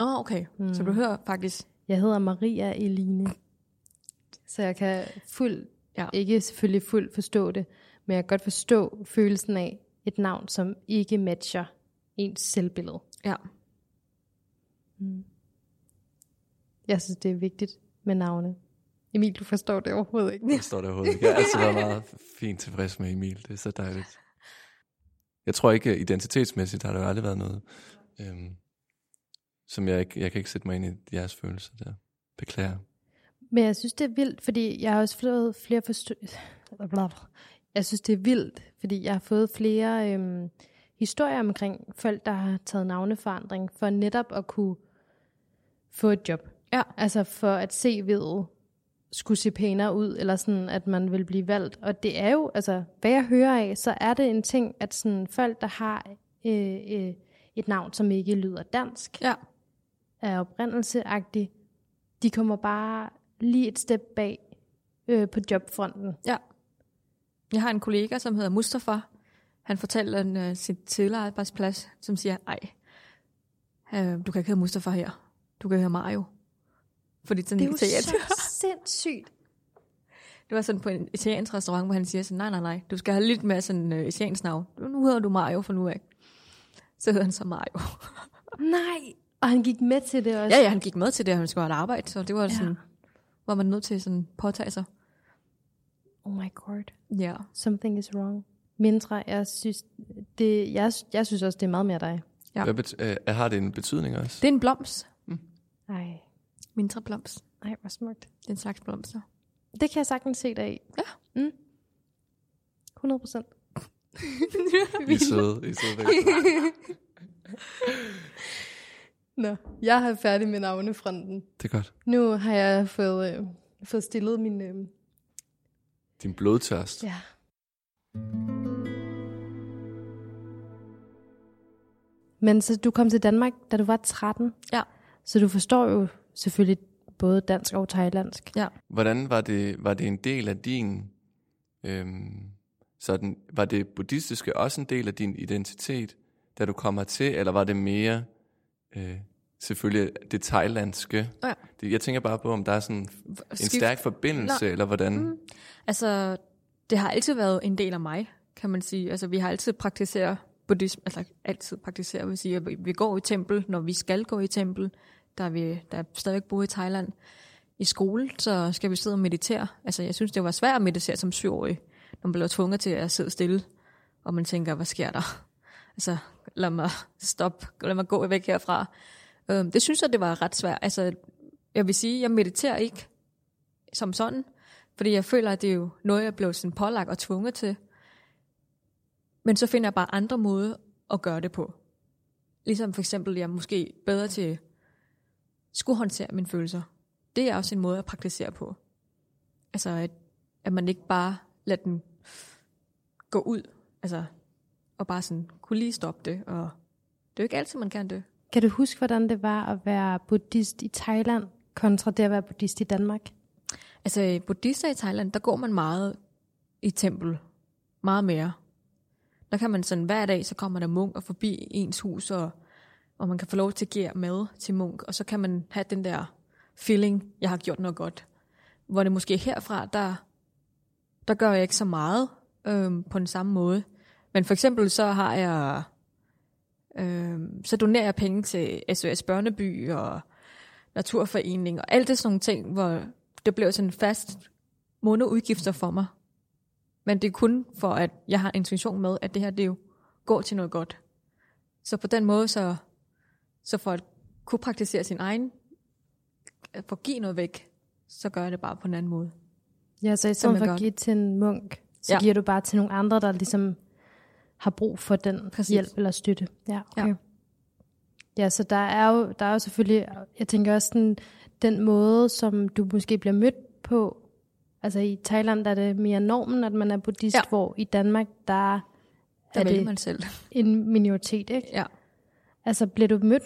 Åh, okay. Så du hører faktisk... Jeg hedder Maria Eline. Så jeg kan ikke selvfølgelig fuldt forstå det, men jeg kan godt forstå følelsen af et navn, som ikke matcher ens selvbillede. Ja. Mm. Jeg synes, det er vigtigt med navne. Emil, du forstår det overhovedet ikke. Jeg forstår det overhovedet ikke. Jeg har altid været meget fint tilfreds med Emil. Det er så dejligt. Jeg tror ikke, identitetsmæssigt har der jo aldrig været noget, som jeg kan ikke sætte mig ind i jeres følelser der. Beklager. Men jeg synes, det er vildt, fordi jeg har også fået flere historier omkring folk, der har taget navneforandring, for netop at kunne få et job. Ja. Altså for at CV'et skulle se pænere ud, eller sådan, at man vil blive valgt. Og det er jo, altså, hvad jeg hører af, så er det en ting, at sådan, folk, der har et navn, som ikke lyder dansk, er oprindelse-agtig, de kommer bare lige et step bag på jobfronten. Ja. Jeg har en kollega, som hedder Mustafa. Han fortæller en sit tidligere arbejdsplads, som siger, du kan ikke hedde Mustafa her. Du kan hedde Mario. Fordi sådan, det er jo så sindssygt. Det var sådan på en italiensk restaurant, hvor han siger sådan, nej, du skal have lidt mere sådan italiensk navn. Nu hedder du Mario for nu af. Så hedder han så Mario. Nej, og han gik med til det også. Ja, han gik med til det, og han skulle have et arbejde, så det var sådan, hvor man nødt til sådan påtage sig. Oh my god. Ja. Yeah. Something is wrong. Mindre, jeg synes også, det er meget mere dig. Ja. Har det en betydning også? Det er en blomst. Nej. Mindre blomst. Nej, hvor smukt. Det er en slags blomster. Det kan jeg sagtens se dig i. Ja. 100%. I søde. Nå, jeg er færdig med navnefronten. Det er godt. Nu har jeg fået stillet min... Din blodtørst. Ja. Men så du kom til Danmark, da du var 13. Ja. Så du forstår jo selvfølgelig både dansk og thailandsk. Ja. Hvordan var det? Var det en del af din... var det buddhistiske også en del af din identitet, da du kom hertil? Eller var det mere selvfølgelig det thailandske? Oh ja. Jeg tænker bare på, om der er sådan en stærk forbindelse, eller hvordan? Altså, det har altid været en del af mig, kan man sige. Altså, vi har altid praktiseret buddhisme. Altså, altid praktiseret, vil sige. Vi går i tempel, når vi skal gå i tempel. Der stadigvæk boet i Thailand. I skole, så skal vi sidde og meditere. Altså, jeg synes, det var svært at meditere som 7-årig, når man blev tvunget til at sidde stille, og man tænker, hvad sker der? Altså, lad mig stoppe, lad mig gå væk herfra. Det synes jeg, det var ret svært. Altså, jeg vil sige, jeg mediterer ikke som sådan, fordi jeg føler, at det er jo noget, jeg blev sådan pålagt og tvunget til. Men så finder jeg bare andre måder at gøre det på. Ligesom for eksempel, jeg er måske bedre til skulle håndtere mine følelser. Det er også en måde at praktisere på. Altså, at man ikke bare lader den gå ud, altså, og bare sådan kunne lige stoppe det, og det er jo ikke altid, man kan det. Kan du huske, hvordan det var at være buddhist i Thailand, kontra det at være buddhist i Danmark? Altså, buddhister i Thailand, der går man meget i tempel. Meget mere. Der kan man sådan, hver dag, så kommer der munk og forbi ens hus, og man kan få lov til at give mad til munk, og så kan man have den der feeling, jeg har gjort noget godt. Hvor det måske herfra, der gør jeg ikke så meget på den samme måde. Men for eksempel så har jeg, så donerer jeg penge til SOS Børneby og Naturforening og alt det sådan nogle ting, hvor det blev sådan en fast månedudgifter for mig. Men det er kun for, at jeg har en intention med, at det her, det jo går til noget godt. Så på den måde, så for at kunne praktisere sin egen, for at give noget væk, så gør jeg det bare på en anden måde. Ja, så i stedet for at give til en munk, så giver du bare til nogle andre, der ligesom har brug for den hjælp eller støtte. Ja, okay. Ja, så der er jo selvfølgelig, jeg tænker også den måde, som du måske bliver mødt på. Altså i Thailand er det mere normen, at man er buddhist, hvor i Danmark, der er det man selv. En minoritet, ikke? Ja. Altså bliver du mødt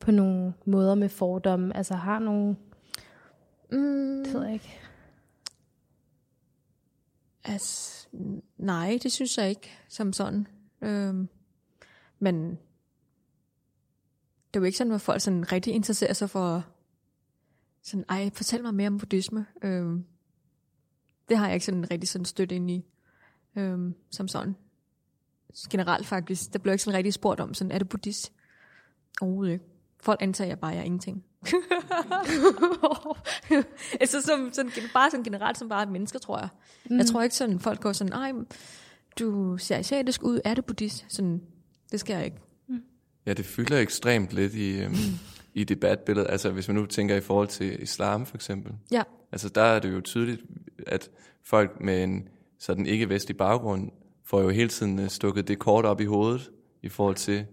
på nogle måder med fordomme? Altså har nogle... Det ved jeg ikke. Altså, nej, det synes jeg ikke som sådan. Men det er jo ikke sådan, at folk sådan rigtig interesserer sig for sådan, ej, fortæl mig mere om buddhisme. Det har jeg ikke sådan rigtig sådan stødt ind i som sådan. Generelt faktisk, der blev ikke sådan rigtig spurgt om sådan, er du buddhist? Overhovedet ikke. Folk antager bare, at jeg er ingenting. Altså bare sådan generelt, som bare mennesker, tror jeg. Jeg tror ikke sådan, folk går sådan, nej, du ser asiatisk ud, er du buddhist? Sådan, det skal jeg ikke. Ja, det fylder ekstremt lidt i debatbilledet. Altså hvis man nu tænker i forhold til islam for eksempel. Ja. Altså der er det jo tydeligt, at folk med en sådan ikke-vestlig baggrund får jo hele tiden stukket det kort op i hovedet i forhold til,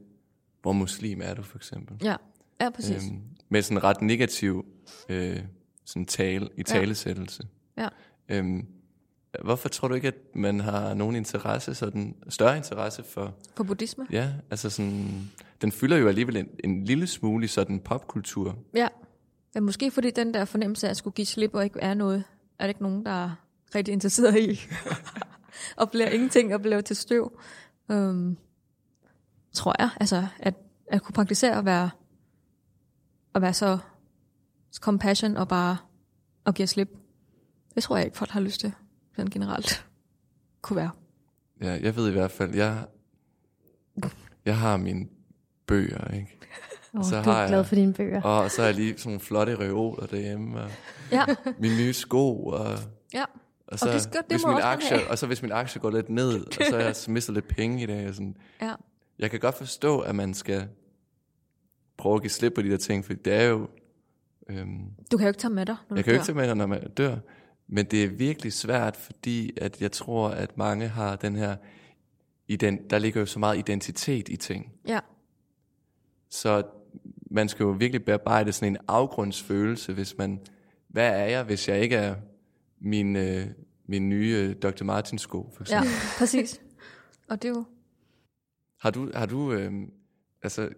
hvor muslim er du for eksempel. Ja, ja præcis. Med sådan en ret negativ sådan tale, i talesættelse. Ja. Hvorfor tror du ikke, at man har nogen interesse, sådan større interesse for buddhisme? Ja, altså sådan, den fylder jo alligevel en lille smule i sådan popkultur. Ja. Ja, måske fordi den der fornemmelse af at skulle give slip og ikke er noget, er det ikke nogen, der er rigtig interesseret i og bliver ingenting og bliver til støv. Tror jeg, altså at kunne praktisere at være så compassion og bare at give slip. Det tror jeg ikke, folk har lyst til, sådan generelt kunne være. Ja, jeg ved i hvert fald, jeg har mine bøger, ikke? Så du er glad for dine bøger. Og så har jeg lige sådan nogle flotte reoler derhjemme, og mine nye sko, og så hvis min aktie går lidt ned, og så har jeg mistet lidt penge i dag, og sådan... Ja. Jeg kan godt forstå, at man skal prøve at give slip på de der ting, for det er jo... du kan jo ikke tage med dig, når du dør. Jeg kan jo ikke tage med dig, når man dør. Men det er virkelig svært, fordi at jeg tror, at mange har den her... der ligger jo så meget identitet i ting. Ja. Så man skal jo virkelig bearbejde sådan en afgrundsfølelse, hvis man... Hvad er jeg, hvis jeg ikke er min nye Dr. Martins sko, for eksempel? Ja, præcis. Og det er jo... Har du altså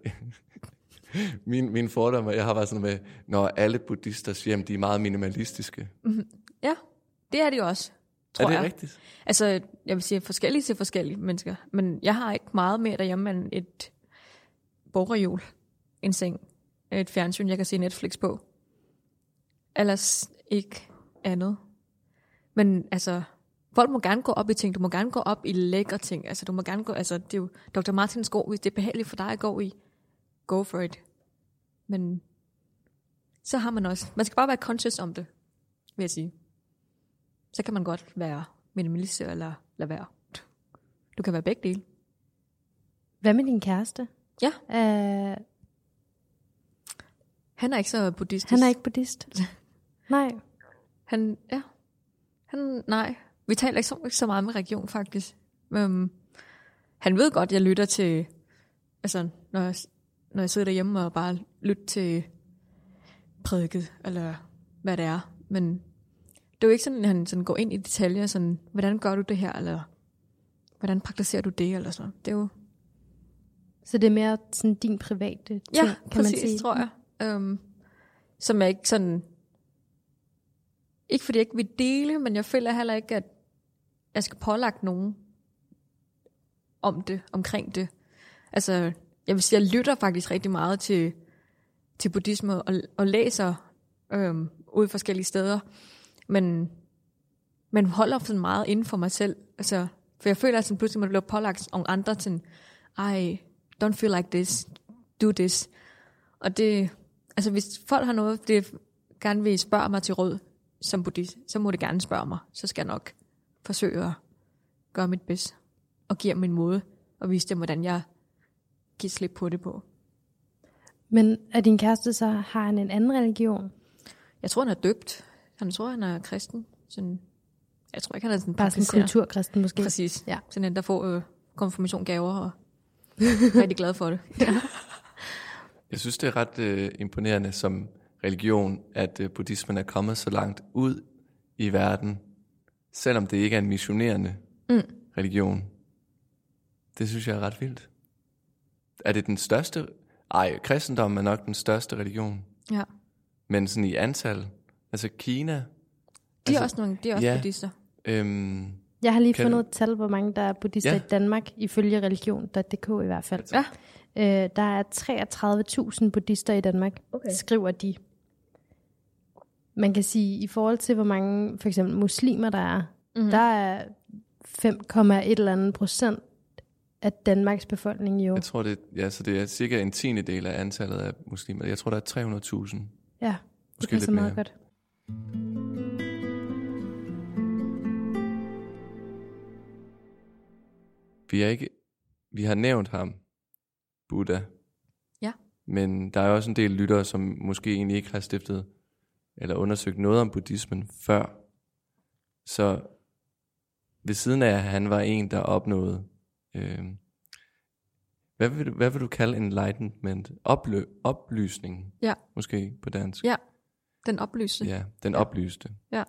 min fordom, jeg har været sådan med, når alle buddhister siger, de er meget minimalistiske. Mm-hmm. Ja, det er de også, tror jeg. Er det rigtigt? Altså, jeg vil sige, forskellige til forskellige mennesker, men jeg har ikke meget mere derhjemme end et bogreol, en seng, et fjernsyn, jeg kan se Netflix på. Ellers ikke andet. Men altså... Folk må gerne gå op i ting. Du må gerne gå op i lækre ting. Altså, du må gerne gå... Altså, det er jo Dr. Martins sko, hvis det er behageligt for dig at gå i. Go for it. Men så har man også... Man skal bare være conscious om det, vil jeg sige. Så kan man godt være minimalist eller lade være. Du kan være begge dele. Hvad med din kæreste? Ja. Han er ikke så buddhistisk. Han er ikke buddhist? Nej. Nej, vi taler ikke så meget med religion faktisk. Han ved godt, jeg lytter til, altså når jeg sidder derhjemme og bare lytter til prædiket, eller hvad det er. Men det er jo ikke sådan, at han sådan går ind i detaljer, sådan, hvordan gør du det her, eller hvordan praktiserer du det, eller sådan. Det er jo... Så det er mere sådan din private ting, ja, kan præcis, man sige? Tror jeg. Som jeg ikke sådan... Ikke fordi jeg ikke vil dele, men jeg føler heller ikke, at jeg skal pålægge nogen om det, omkring det. Altså, jeg vil sige, jeg lytter faktisk rigtig meget til buddhisme og læser ude forskellige steder, men holder sådan meget inden for mig selv, altså, for jeg føler, at sådan pludselig man bliver pålagt om andre sådan, ej, don't feel like this, do this, og det, altså hvis folk har noget, det gerne vil spørge mig til råd som buddhist, så må det gerne spørge mig, så skal jeg nok forsøge at gøre mit bedst, og give min måde, og vise dem, hvordan jeg giver slip på det på. Men er din kæreste så, har han en anden religion? Jeg tror, han er døbt. Jeg tror, han er kristen. Sådan, jeg tror ikke, han er sådan... Bare sådan kulturkristen måske. Præcis. Ja. Sådan en, der får konfirmationsgaver og er rigtig glad for det. Ja. Jeg synes, det er ret imponerende som religion, at buddhismen er kommet så langt ud i verden, selvom det ikke er en missionerende religion. Det synes jeg er ret vildt. Er det den største... Ej, kristendommen er nok den største religion. Ja. Men sådan i antal. Altså Kina. De er også buddhister. Jeg har lige fundet et tal, hvor mange der er buddhister i Danmark, ifølge religion.dk i hvert fald. Ja. Der er 33.000 buddhister i Danmark, skriver de. Man kan sige, i forhold til hvor mange for eksempel muslimer der er, der er 5,1% at Danmarks befolkning jo... Jeg tror, så det er cirka en 10. del af antallet af muslimer. Jeg tror, der er 300.000. Ja, det kan så meget godt. Vi har nævnt ham, Buddha. Ja. Men der er også en del lyttere, som måske egentlig ikke har stiftet eller undersøgt noget om buddhismen før. Så ved siden af, han var en, der opnåede... Hvad vil du kalde enlightenment? Oplysning, ja. Måske på dansk. Ja, den oplyste. Ja, den oplyste. Ja.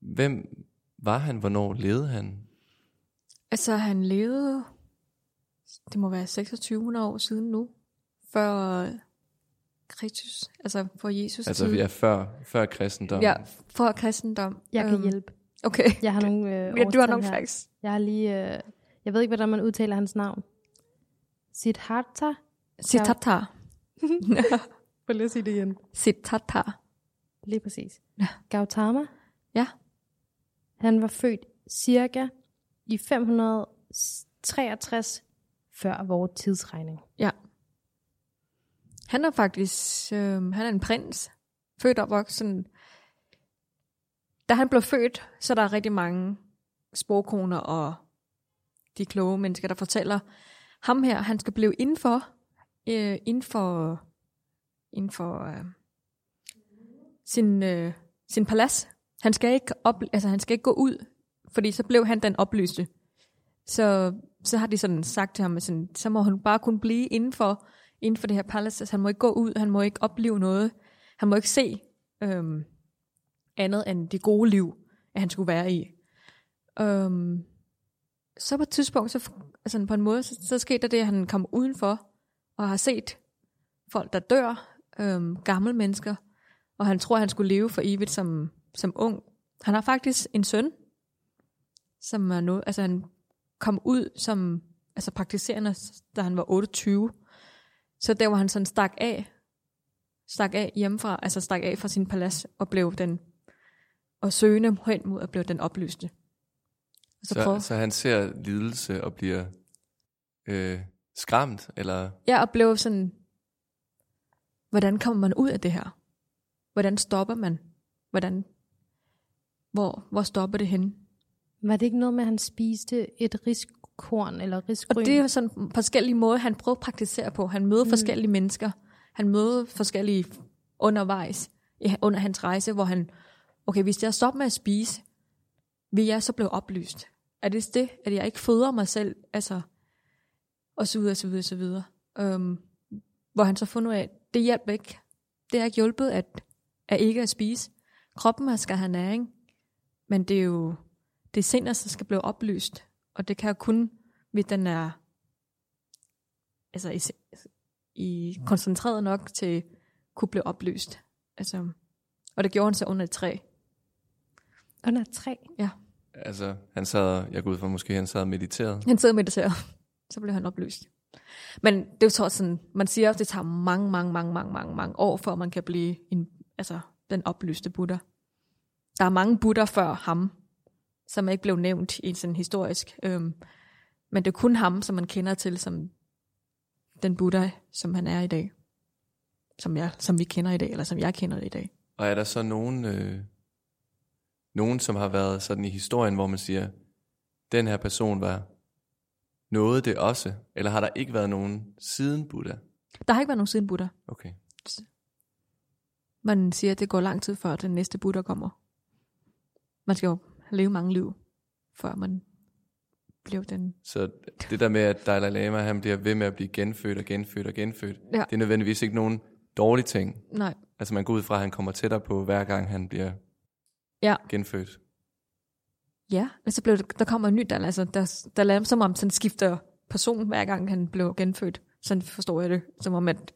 Hvem var han? Hvornår levede han? Altså han levede, det må være 2600 år siden nu, før Kristus, altså for Jesus' altså, tid. Altså før kristendom. Ja, før kristendom. Jeg kan hjælpe. Okay. Jeg har nogle du har nogle facts. Jeg har lige... Jeg ved ikke, hvordan man udtaler hans navn. Siddhartha. Prøv lige at sige det igen. Siddhartha. Lige præcis. Gautama. Ja. Han var født cirka i 563 før vores tidsregning. Ja. Han er faktisk... han er en prins. Født og opvokset. Da han blev født, så der er rigtig mange sprogkoner og... de kloge mennesker, der fortæller ham her, han skal blive indenfor sin palads. Han skal ikke gå ud, fordi så blev han den oplyste. Så har de sådan sagt til ham, sådan, så må han bare kunne blive indenfor det her palads. Altså, han må ikke gå ud, han må ikke opleve noget, han må ikke se andet end det gode liv, at han skulle være i. Så på et tidspunkt, altså på en måde, så skete der det, at han kom udenfor og har set folk, der dør, gamle mennesker, og han tror, han skulle leve for evigt som ung. Han har faktisk en søn, som er noget, altså han kom ud som altså praktiserende, da han var 28. Så der var han sådan stak af hjemmefra, altså stak af fra sin palads og blev den, og søgende hen mod at blive den oplyste. Så han ser lidelse og bliver skræmt, eller? Ja, og blev sådan, hvordan kommer man ud af det her? Hvordan stopper man? Hvor stopper det henne? Var det ikke noget med, at han spiste et riskorn eller risgryn? Og det er jo sådan forskellige måder, han prøvede at praktisere på. Han mødte forskellige mennesker. Han mødte forskellige undervejs, under hans rejse, hvor han, okay, hvis jeg stopper med at spise, vil jeg så blive oplyst? Er det, at jeg ikke føder mig selv? Altså, og så videre, så videre, så videre. Hvor han så fundet ud af, det hjælper ikke. Det er ikke hjulpet, at ikke at spise. Kroppen skal have næring, men det er jo det sindet, der skal blive oplyst. Og det kan jo kun, hvis den er altså i koncentreret nok til at kunne blive oplyst. Altså, og det gjorde han så under et træ. Under 3? Ja. Altså, han sad, jeg går ud fra, måske han sad og mediterede. Han sad og mediterede. Så blev han oplyst. Men det er jo sådan, man siger også, det tager mange år, før man kan blive en, altså, den oplyste Buddha. Der er mange Buddha før ham, som ikke blev nævnt i sådan historisk. Men det er kun ham, som man kender til som den Buddha, som han er i dag. Som vi kender i dag, eller som jeg kender i dag. Og er der så nogen, som har været sådan i historien, hvor man siger, den her person var noget det også? Eller har der ikke været nogen siden Buddha? Der har ikke været nogen siden Buddha. Okay. Man siger, at det går lang tid, før den næste Buddha kommer. Man skal jo leve mange liv, før man bliver den. Så det der med, at Dalai Lama han bliver ved med at blive genfødt, ja. Det er nødvendigvis ikke nogen dårlig ting. Nej. Altså man går ud fra, at han kommer tættere på, hver gang han bliver genfødt. Ja, og så der kommer en ny Dalai. Altså der lader som om, sådan skifter person, hver gang han blev genfødt. Sådan forstår jeg det. Som om, at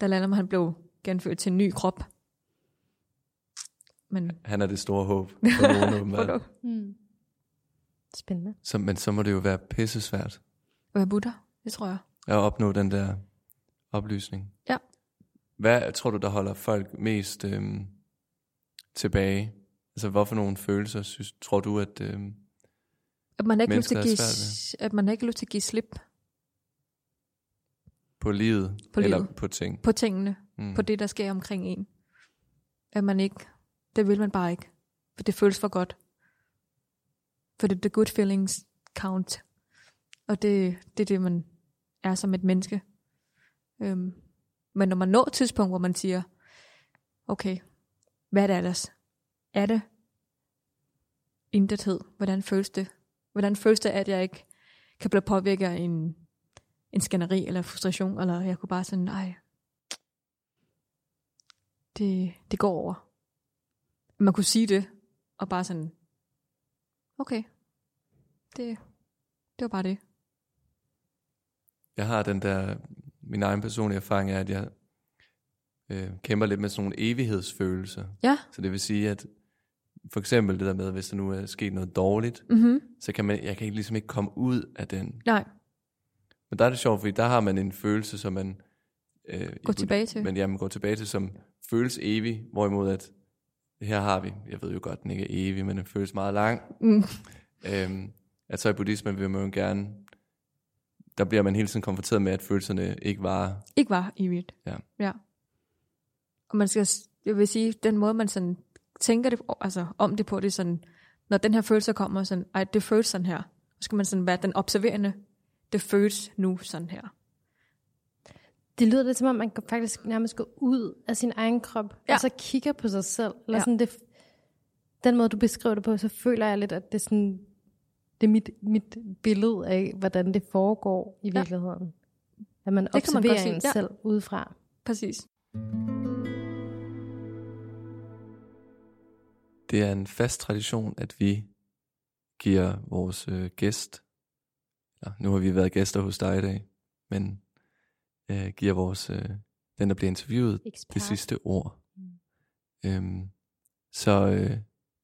Dalai Lama han blev genfødt til en ny krop. Men han er det store håb for nogen. Spændende. Men så må det jo være pissesvært. At være Buddha, det tror jeg. At opnå den der oplysning. Ja. Hvad tror du, der holder folk mest tilbage? Altså, hvorfor nogle følelser tror du, at mennesker er svært ved? At man ikke har lyst til at give slip. På livet? Eller på ting? På tingene. På det, der sker omkring en. At man ikke. Det vil man bare ikke. For det føles for godt. For the good feelings count. Og det er det, man er som et menneske. Men når man når et tidspunkt, hvor man siger, okay, hvad er det ellers? Er det intethed? Hvordan føles det? Hvordan føles det, at jeg ikke kan blive påvirket af en skænderi eller frustration? Eller jeg kunne bare sådan, nej, det går over. Man kunne sige det, og bare sådan, okay, det var bare det. Jeg har den der, min egen personlige erfaring er, at jeg kæmper lidt med sådan nogle evighedsfølelser. Ja. Så det vil sige, at for eksempel det der med, hvis der nu er sket noget dårligt, så kan jeg kan ligesom ikke komme ud af den. Nej. Men der er det sjovt, fordi der har man en følelse, som man går tilbage til, som føles evig, hvorimod at her har vi, jeg ved jo godt, den ikke er evig, men den føles meget lang. At så i buddhismen vil man jo gerne, der bliver man hele tiden konfronteret med, at følelserne ikke varer. Ikke varer evigt. Ja. Og man skal, jeg vil sige, den måde, man sådan tænker det, altså om det på, det sådan, når den her følelse kommer, sådan, ej, det føles sådan her. Så skal man sådan være den observerende, det føles nu sådan her. Det lyder lidt som om, man faktisk nærmest går ud af sin egen krop, og så kigger på sig selv. Eller sådan det, den måde, du beskriver det på, så føler jeg lidt, at det er, sådan, det er mit billede af, hvordan det foregår i virkeligheden. At man observerer en selv udefra. Præcis. Det er en fast tradition, at vi giver vores gæst. Nu har vi været gæster hos dig i dag, men giver vores den, der bliver interviewet, det sidste ord. Så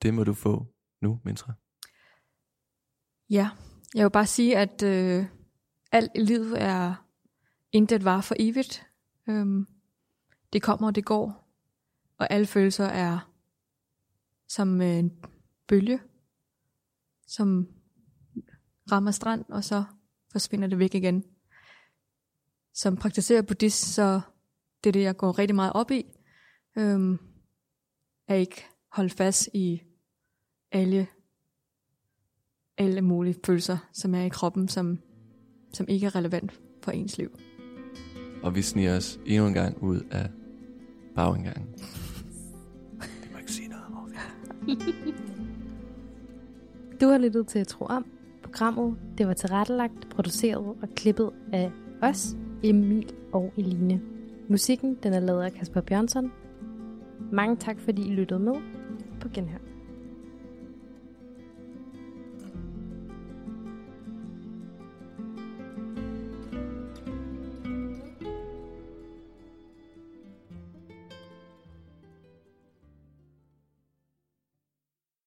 det må du få nu, Mintra. Ja, jeg vil bare sige, at alt i livet er intet var for evigt. Det kommer og det går, og alle følelser er som en bølge, som rammer strand, og så forsvinder det væk igen. Som praktiserer buddhist, så det er det, jeg går rigtig meget op i. At ikke holde fast i alle mulige følelser, som er i kroppen, som ikke er relevant for ens liv. Og vi sniger os endnu en gang ud af bagindgangen. Det må ikke sige noget om. Du har lyttet til Tro Om. Programmet, det var tilrettelagt, produceret og klippet af os, Emil og Eline. Musikken, den er lavet af Kasper Bjørnsson. Mange tak, fordi I lyttede med. På genhør.